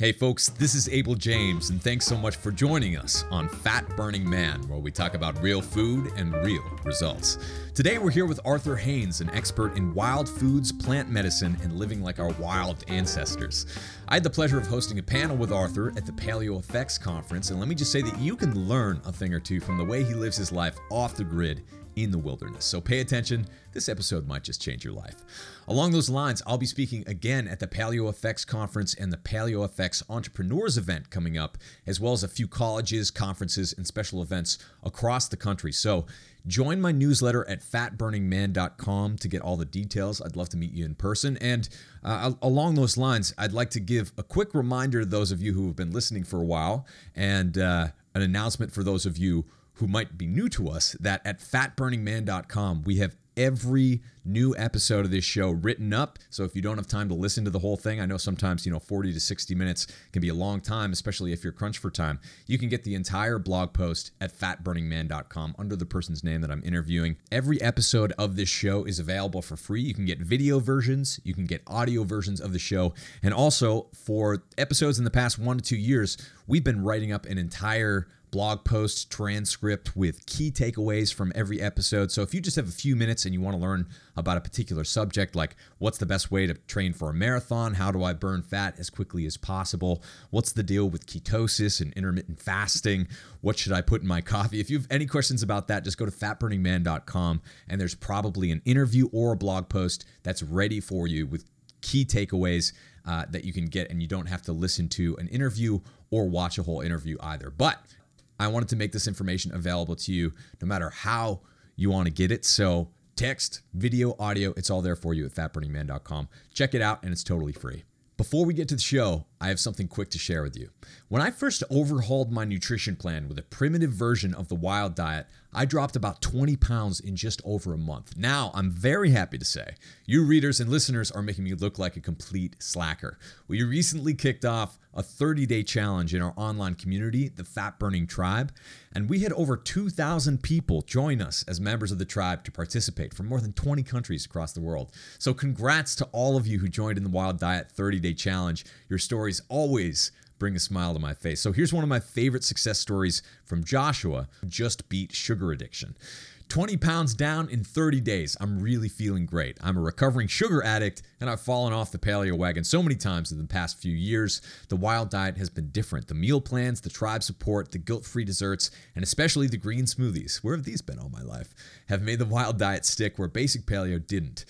Hey folks, this is Abel James, and thanks so much for joining us on Fat Burning Man, where we talk about real food and real results. Today we're here with Arthur Haines, an expert in wild foods, plant medicine, and living like our wild ancestors. I had the pleasure of hosting a panel with Arthur at the Paleo FX Conference, and let me just say that you can learn a thing or two from the way he lives his life off the grid in the wilderness. So pay attention. This episode might just change your life. Along those lines, I'll be speaking again at the Paleo FX Conference and the Paleo FX Entrepreneurs Event coming up, as well as a few colleges, conferences, and special events across the country. So join my newsletter at fatburningman.com to get all the details. I'd love to meet you in person. And along those lines, I'd like to give a quick reminder to those of you who have been listening for a while, and an announcement for those of you who might be new to us, that at fatburningman.com, we have every new episode of this show written up. So if you don't have time to listen to the whole thing, I know sometimes, 40 to 60 minutes can be a long time, especially if you're crunched for time. You can get the entire blog post at fatburningman.com under the person's name that I'm interviewing. Every episode of this show is available for free. You can get video versions, you can get audio versions of the show. And also for episodes in the past 1 to 2 years, we've been writing up an entire blog post transcript with key takeaways from every episode. So if you just have a few minutes and you want to learn about a particular subject, like what's the best way to train for a marathon? How do I burn fat as quickly as possible? What's the deal with ketosis and intermittent fasting? What should I put in my coffee? If you have any questions about that, just go to fatburningman.com, and there's probably an interview or a blog post that's ready for you with key takeaways that you can get, and you don't have to listen to an interview or watch a whole interview either. But I wanted to make this information available to you no matter how you want to get it. So text, video, audio, it's all there for you at fatburningman.com. Check it out, and it's totally free. Before we get to the show, I have something quick to share with you. When I first overhauled my nutrition plan with a primitive version of the Wild Diet, I dropped about 20 pounds in just over a month. Now, I'm very happy to say you readers and listeners are making me look like a complete slacker. We recently kicked off a 30-day challenge in our online community, the Fat Burning Tribe, and we had over 2,000 people join us as members of the tribe to participate from more than 20 countries across the world. So congrats to all of you who joined in the Wild Diet 30-day challenge. Your stories always bring a smile to my face. So here's one of my favorite success stories from Joshua, who just beat sugar addiction. 20 pounds down in 30 days. I'm really feeling great. I'm a recovering sugar addict, and I've fallen off the paleo wagon so many times in the past few years. The Wild Diet has been different. The meal plans, the tribe support, the guilt-free desserts, and especially the green smoothies, where have these been all my life, have made the Wild Diet stick where basic paleo didn't.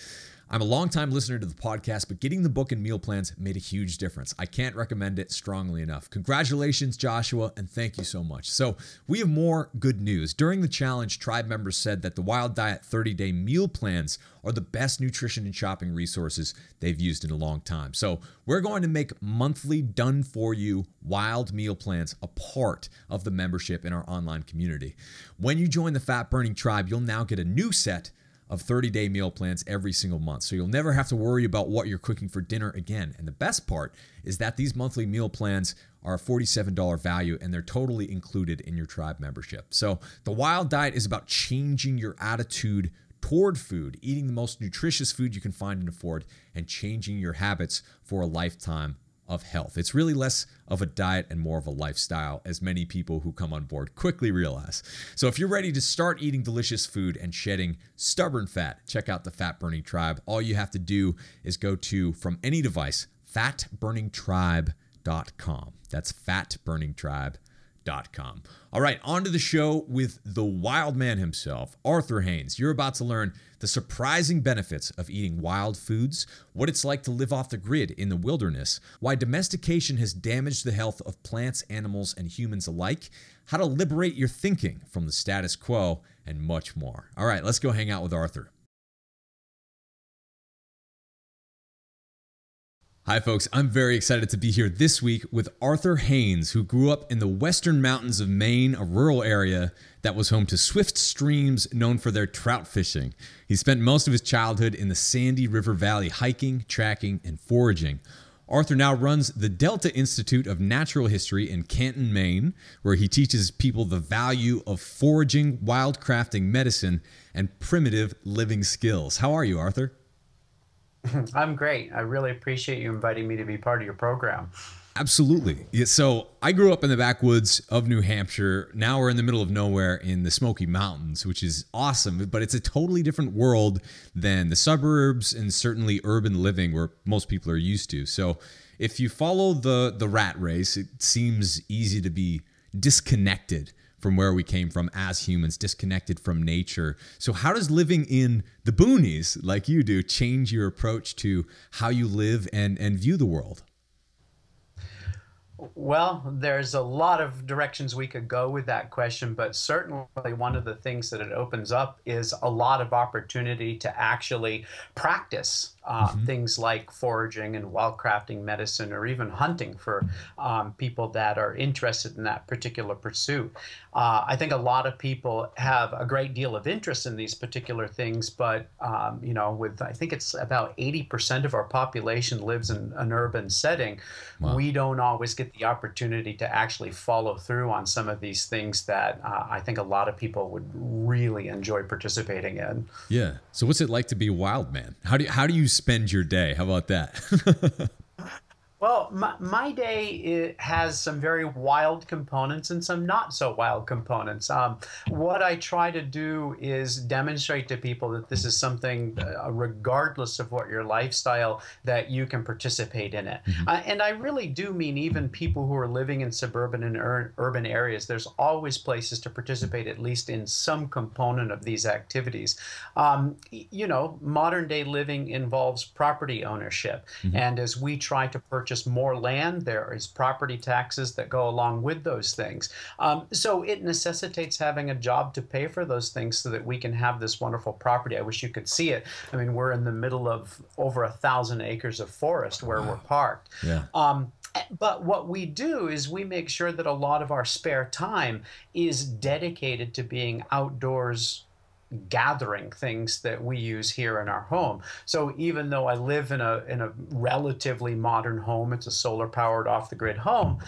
I'm a longtime listener to the podcast, but getting the book and meal plans made a huge difference. I can't recommend it strongly enough. Congratulations, Joshua, and thank you so much. So we have more good news. During the challenge, tribe members said that the Wild Diet 30-day meal plans are the best nutrition and shopping resources they've used in a long time. So we're going to make monthly done-for-you wild meal plans a part of the membership in our online community. When you join the Fat Burning Tribe, you'll now get a new set of 30-day meal plans every single month. So you'll never have to worry about what you're cooking for dinner again. And the best part is that these monthly meal plans are a $47 value, and they're totally included in your tribe membership. So the Wild Diet is about changing your attitude toward food, eating the most nutritious food you can find and afford, and changing your habits for a lifetime of health. It's really less of a diet and more of a lifestyle, as many people who come on board quickly realize. So if you're ready to start eating delicious food and shedding stubborn fat, check out the Fat Burning Tribe. All you have to do is go to, from any device, fatburningtribe.com. That's fatburningtribe.com. All right, on to the show with the wild man himself, Arthur Haines. You're about to learn the surprising benefits of eating wild foods, what it's like to live off the grid in the wilderness, why domestication has damaged the health of plants, animals, and humans alike, how to liberate your thinking from the status quo, and much more. All right, let's go hang out with Arthur. Hi, folks. I'm very excited to be here this week with Arthur Haines, who grew up in the western mountains of Maine, a rural area that was home to swift streams known for their trout fishing. He spent most of his childhood in the Sandy River Valley hiking, tracking, and foraging. Arthur now runs the Delta Institute of Natural History in Canton, Maine, where he teaches people the value of foraging, wildcrafting medicine, and primitive living skills. How are you, Arthur? I'm great. I really appreciate you inviting me to be part of your program. Absolutely. Yeah, so I grew up in the backwoods of New Hampshire. Now we're in the middle of nowhere in the Smoky Mountains, which is awesome, but it's a totally different world than the suburbs and certainly urban living where most people are used to. So if you follow the rat race, it seems easy to be disconnected from where we came from as humans, disconnected from nature. So how does living in the boonies like you do change your approach to how you live and view the world? Well, there's a lot of directions we could go with that question, but certainly one of the things that it opens up is a lot of opportunity to actually practice things like foraging and wildcrafting medicine, or even hunting for people that are interested in that particular pursuit. I think a lot of people have a great deal of interest in these particular things, but you know, with I think it's about 80% of our population lives in an urban setting. Wow. We don't always get the opportunity to actually follow through on some of these things that I think a lot of people would really enjoy participating in. Yeah. So what's it like to be a wild man? How do you spend your day? How about that? Well, my day has some very wild components and some not so wild components. What I try to do is demonstrate to people that this is something, regardless of what your lifestyle, that you can participate in it. Mm-hmm. And I really do mean even people who are living in suburban and urban areas. There's always places to participate, at least in some component of these activities. You know, modern day living involves property ownership. Mm-hmm. And as we try to purchase more land, there is property taxes that go along with those things. So it necessitates having a job to pay for those things so that we can have this wonderful property. I wish you could see it. I mean, we're in the middle of over 1,000 acres of forest where we're parked. Yeah. But what we do is we make sure that a lot of our spare time is dedicated to being outdoors, gathering things that we use here in our home. So even though I live in a relatively modern home, it's a solar powered off the grid home,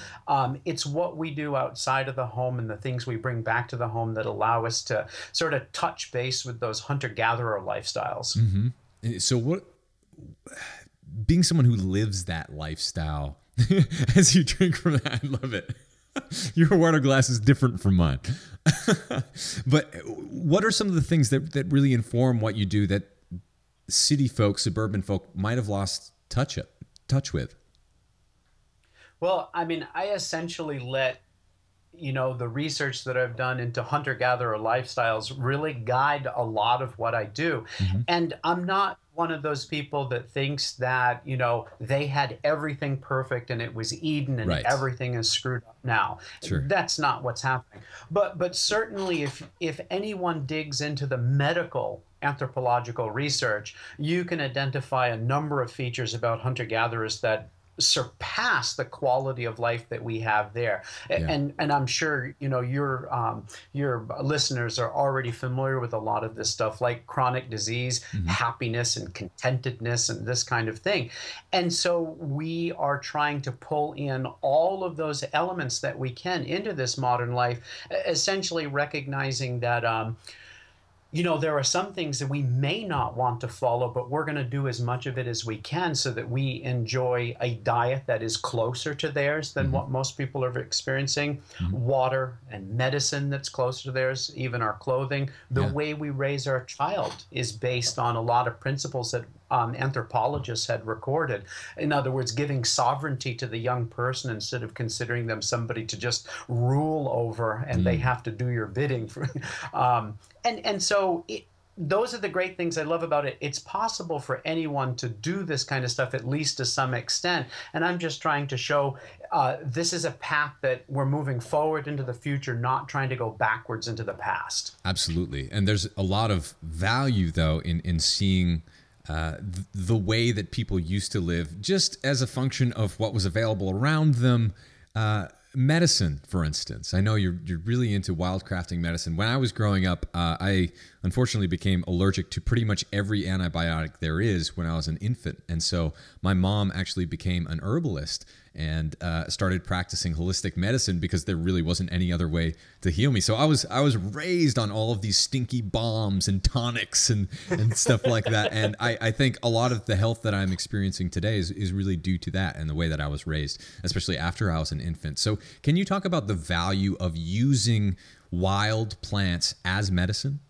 it's what we do outside of the home and the things we bring back to the home that allow us to sort of touch base with those hunter gatherer lifestyles. Mm-hmm. So what, being someone who lives that lifestyle, as you drink from that, I love it. Your water glass is different from mine. But what are some of the things that really inform what you do that city folk, suburban folk might have lost touch with? Well, I mean, I essentially let the research that I've done into hunter-gatherer lifestyles really guide a lot of what I do. Mm-hmm. And I'm not one of those people that thinks that, they had everything perfect and it was Eden and everything is screwed up now. Sure. That's not what's happening. But certainly if anyone digs into the medical anthropological research, you can identify a number of features about hunter-gatherers that surpass the quality of life that we have there. And I'm sure your listeners are already familiar with a lot of this stuff, like chronic disease, happiness and contentedness and this kind of thing. And so we are trying to pull in all of those elements that we can into this modern life, essentially recognizing that there are some things that we may not want to follow, but we're going to do as much of it as we can so that we enjoy a diet that is closer to theirs than what most people are experiencing. Mm-hmm. Water and medicine that's closer to theirs, even our clothing. The way we raise our child is based on a lot of principles that anthropologists had recorded. In other words, giving sovereignty to the young person instead of considering them somebody to just rule over and they have to do your bidding. So those are the great things I love about it. It's possible for anyone to do this kind of stuff, at least to some extent. And I'm just trying to show this is a path that we're moving forward into the future, not trying to go backwards into the past. Absolutely. And there's a lot of value, though, in seeing the way that people used to live just as a function of what was available around them. Medicine, for instance. I know you're really into wildcrafting medicine. When I was growing up, I unfortunately became allergic to pretty much every antibiotic there is when I was an infant. And so my mom actually became an herbalist and started practicing holistic medicine because there really wasn't any other way to heal me. So I was raised on all of these stinky bombs and tonics and stuff like that. And I think a lot of the health that I'm experiencing today is really due to that and the way that I was raised, especially after I was an infant. So can you talk about the value of using wild plants as medicine?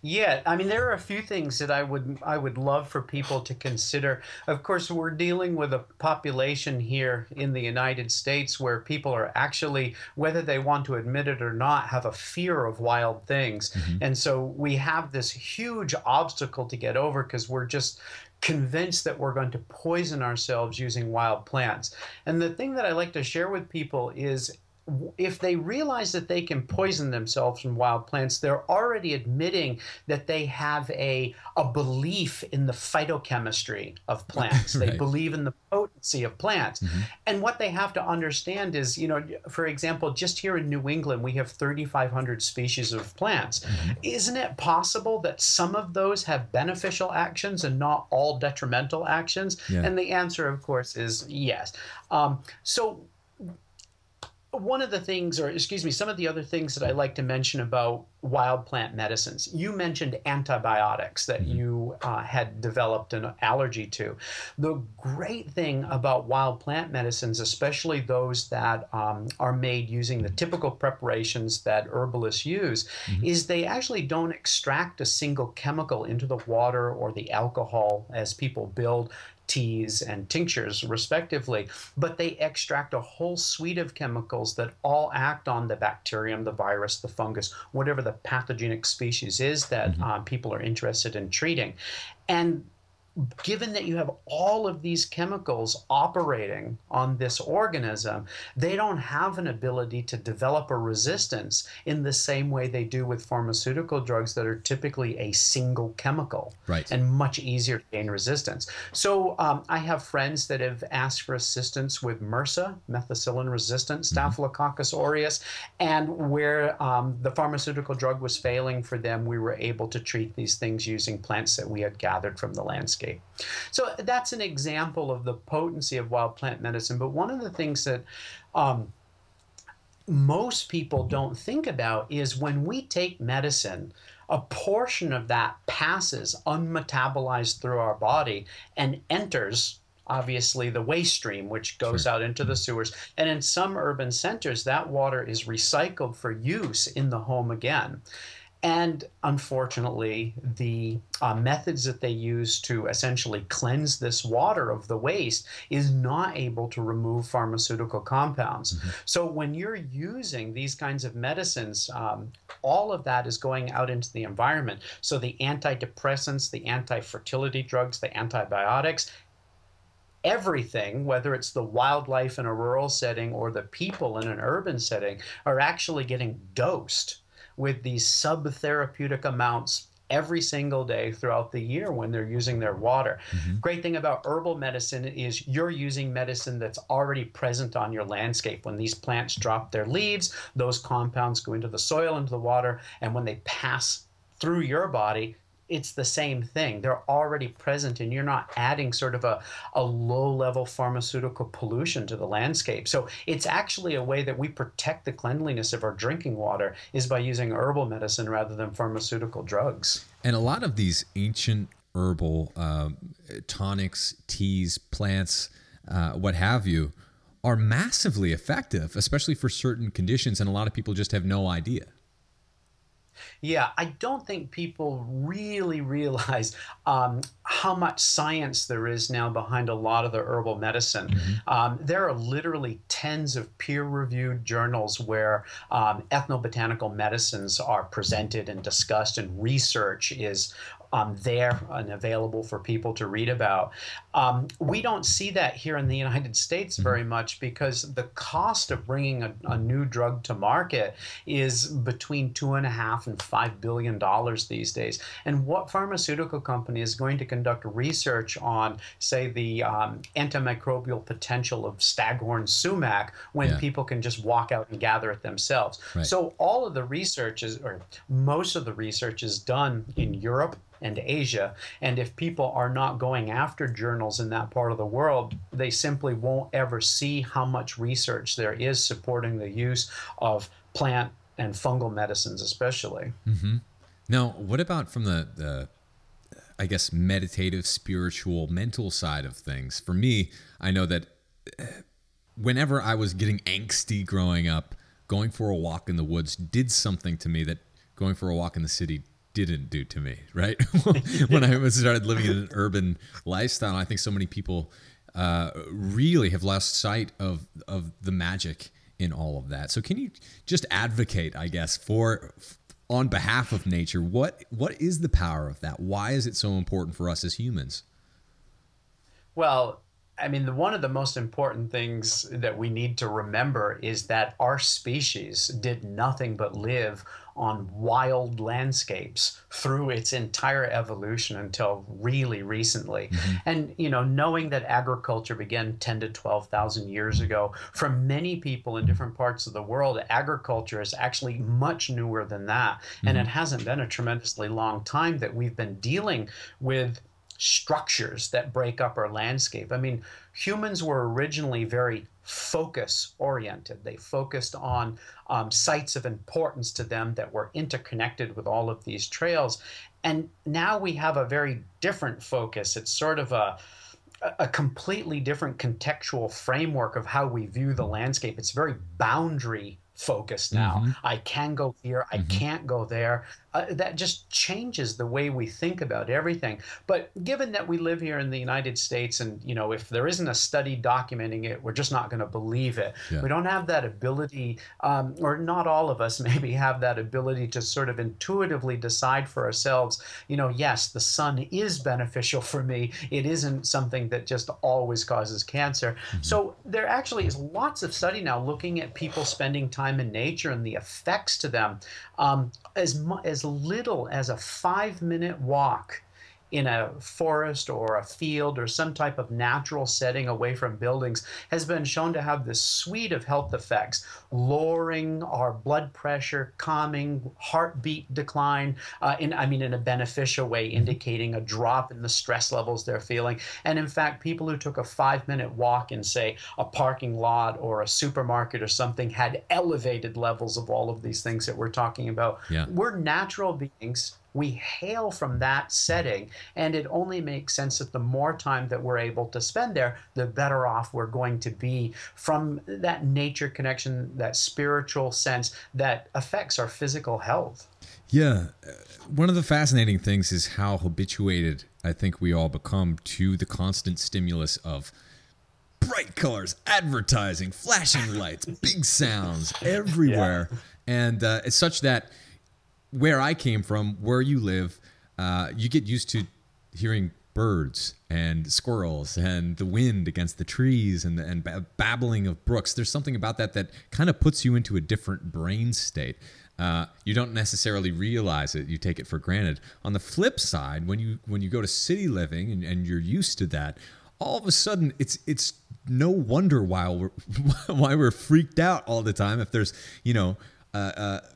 Yeah, I mean, there are a few things that I would love for people to consider. Of course, we're dealing with a population here in the United States where people are actually, whether they want to admit it or not, have a fear of wild things. Mm-hmm. And so we have this huge obstacle to get over because we're just convinced that we're going to poison ourselves using wild plants. And the thing that I like to share with people is, if they realize that they can poison themselves from wild plants, they're already admitting that they have a belief in the phytochemistry of plants. Right. They believe in the potency of plants. Mm-hmm. And what they have to understand is, you know, for example, just here in New England, we have 3,500 species of plants. Mm-hmm. Isn't it possible that some of those have beneficial actions and not all detrimental actions? Yeah. And the answer, of course, is yes. One of the things, or excuse me, some of the other things that I like to mention about wild plant medicines. You mentioned antibiotics that you had developed an allergy to. The great thing about wild plant medicines, especially those that are made using the typical preparations that herbalists use, is they actually don't extract a single chemical into the water or the alcohol as people build teas and tinctures respectively, but they extract a whole suite of chemicals that all act on the bacterium, the virus, the fungus, whatever the pathogenic species is that people are interested in treating. And given that you have all of these chemicals operating on this organism, they don't have an ability to develop a resistance in the same way they do with pharmaceutical drugs that are typically a single chemical, right, and much easier to gain resistance. So I have friends that have asked for assistance with MRSA, methicillin-resistant Staphylococcus aureus, and where the pharmaceutical drug was failing for them, we were able to treat these things using plants that we had gathered from the landscape. So that's an example of the potency of wild plant medicine. But one of the things that most people don't think about is when we take medicine, a portion of that passes unmetabolized through our body and enters, obviously, the waste stream, which goes out into the sewers. And in some urban centers, that water is recycled for use in the home again. And unfortunately, the methods that they use to essentially cleanse this water of the waste is not able to remove pharmaceutical compounds. So when you're using these kinds of medicines, all of that is going out into the environment. So the antidepressants, the anti-fertility drugs, the antibiotics, everything, whether it's the wildlife in a rural setting or the people in an urban setting, are actually getting dosed with these subtherapeutic amounts every single day throughout the year when they're using their water. Great thing about herbal medicine is you're using medicine that's already present on your landscape. When these plants drop their leaves, those compounds go into the soil, into the water, and when they pass through your body, it's the same thing. They're already present, and you're not adding sort of a low-level pharmaceutical pollution to the landscape. So it's actually a way that we protect the cleanliness of our drinking water is by using herbal medicine rather than pharmaceutical drugs. And a lot of these ancient herbal tonics, teas, plants, what have you, are massively effective, especially for certain conditions, and a lot of people just have no idea. Yeah, I don't think people really realize how much science there is now behind a lot of the herbal medicine. There are literally tens of peer-reviewed journals where ethnobotanical medicines are presented and discussed, and research is there and available for people to read about. We don't see that here in the United States very much because the cost of bringing a new drug to market is between $2.5 and $5 billion these days. And what pharmaceutical company is going to conduct research on, say, the antimicrobial potential of staghorn sumac when people can just walk out and gather it themselves? Right. So all of the research is, or most of the research is done in Europe and Asia, and if people are not going after journals in that part of the world, they simply won't ever see how much research there is supporting the use of plant and fungal medicines especially. Mm-hmm. Now, what about from the I guess, meditative, spiritual, mental side of things? For me, I know that whenever I was getting angsty growing up, going for a walk in the woods did something to me that going for a walk in the city didn't do to me, right? When I started living in an urban lifestyle, I think so many people really have lost sight of the magic in all of that. So can you just advocate, I guess, for on behalf of nature, what is the power of that? Why is it so important for us as humans? Well, I mean, one of the most important things that we need to remember is that our species did nothing but live on wild landscapes through its entire evolution until really recently. Mm-hmm. And, you know, knowing that agriculture began 10 to 12,000 years ago, for many people in different parts of the world, agriculture is actually much newer than that. Mm-hmm. And it hasn't been a tremendously long time that we've been dealing with structures that break up our landscape. I mean, humans were originally very focus-oriented. They focused on sites of importance to them that were interconnected with all of these trails. And now we have a very different focus. It's sort of a completely different contextual framework of how we view the landscape. It's very boundary focused now. Mm-hmm. I can go here, I can't go there. That just changes the way we think about everything. But given that we live here in the United States, and you know, if there isn't a study documenting it, we're just not going to believe it. Yeah. We don't have that ability, or not all of us maybe have that ability to sort of intuitively decide for ourselves, you know, yes, the sun is beneficial for me. It isn't something that just always causes cancer. Mm-hmm. So there actually is lots of study now looking at people spending time in nature and the effects to them. As little as a 5-minute walk in a forest or a field or some type of natural setting away from buildings has been shown to have this suite of health effects, lowering our blood pressure, calming heartbeat decline, in a beneficial way, indicating a drop in the stress levels they're feeling. And in fact, people who took a 5-minute walk in, say, a parking lot or a supermarket or something had elevated levels of all of these things that we're talking about. Yeah. We're natural beings. We hail from that setting, and it only makes sense that the more time that we're able to spend there, the better off we're going to be from that nature connection, that spiritual sense that affects our physical health. Yeah. One of the fascinating things is how habituated I think we all become to the constant stimulus of bright colors, advertising, flashing lights, big sounds everywhere. Yeah. And it's such that where I came from, where you live, you get used to hearing birds and squirrels and the wind against the trees and babbling of brooks. There's something about that kind of puts you into a different brain state. You don't necessarily realize it. You take it for granted. On the flip side, when you go to city living and you're used to that, all of a sudden it's no wonder why we're freaked out all the time if there's, you know,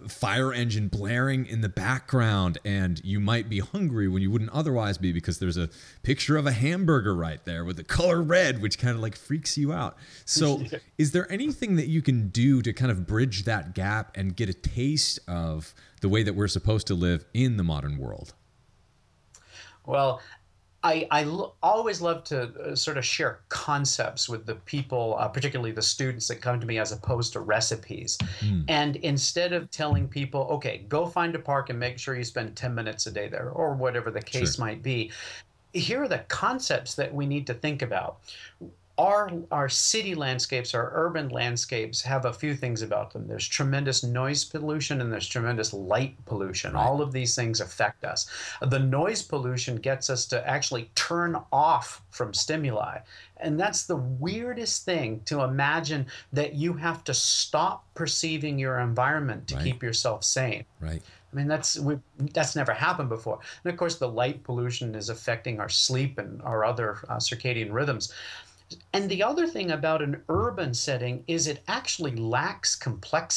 fire engine blaring in the background, and you might be hungry when you wouldn't otherwise be because there's a picture of a hamburger right there with the color red, which kind of like freaks you out. So is there anything that you can do to kind of bridge that gap and get a taste of the way that we're supposed to live in the modern world? Well, I always love to sort of share concepts with the people, particularly the students that come to me as opposed to recipes. Mm. And instead of telling people, okay, go find a park and make sure you spend 10 minutes a day there or whatever the case might be, here are the concepts that we need to think about. Our city landscapes, our urban landscapes have a few things about them. There's tremendous noise pollution and there's tremendous light pollution. All of these things affect us. The noise pollution gets us to actually turn off from stimuli. And that's the weirdest thing, to imagine that you have to stop perceiving your environment to keep yourself sane. Right. I mean, that's never happened before. And of course, the light pollution is affecting our sleep and our other circadian rhythms. And the other thing about an urban setting is it actually lacks complexity.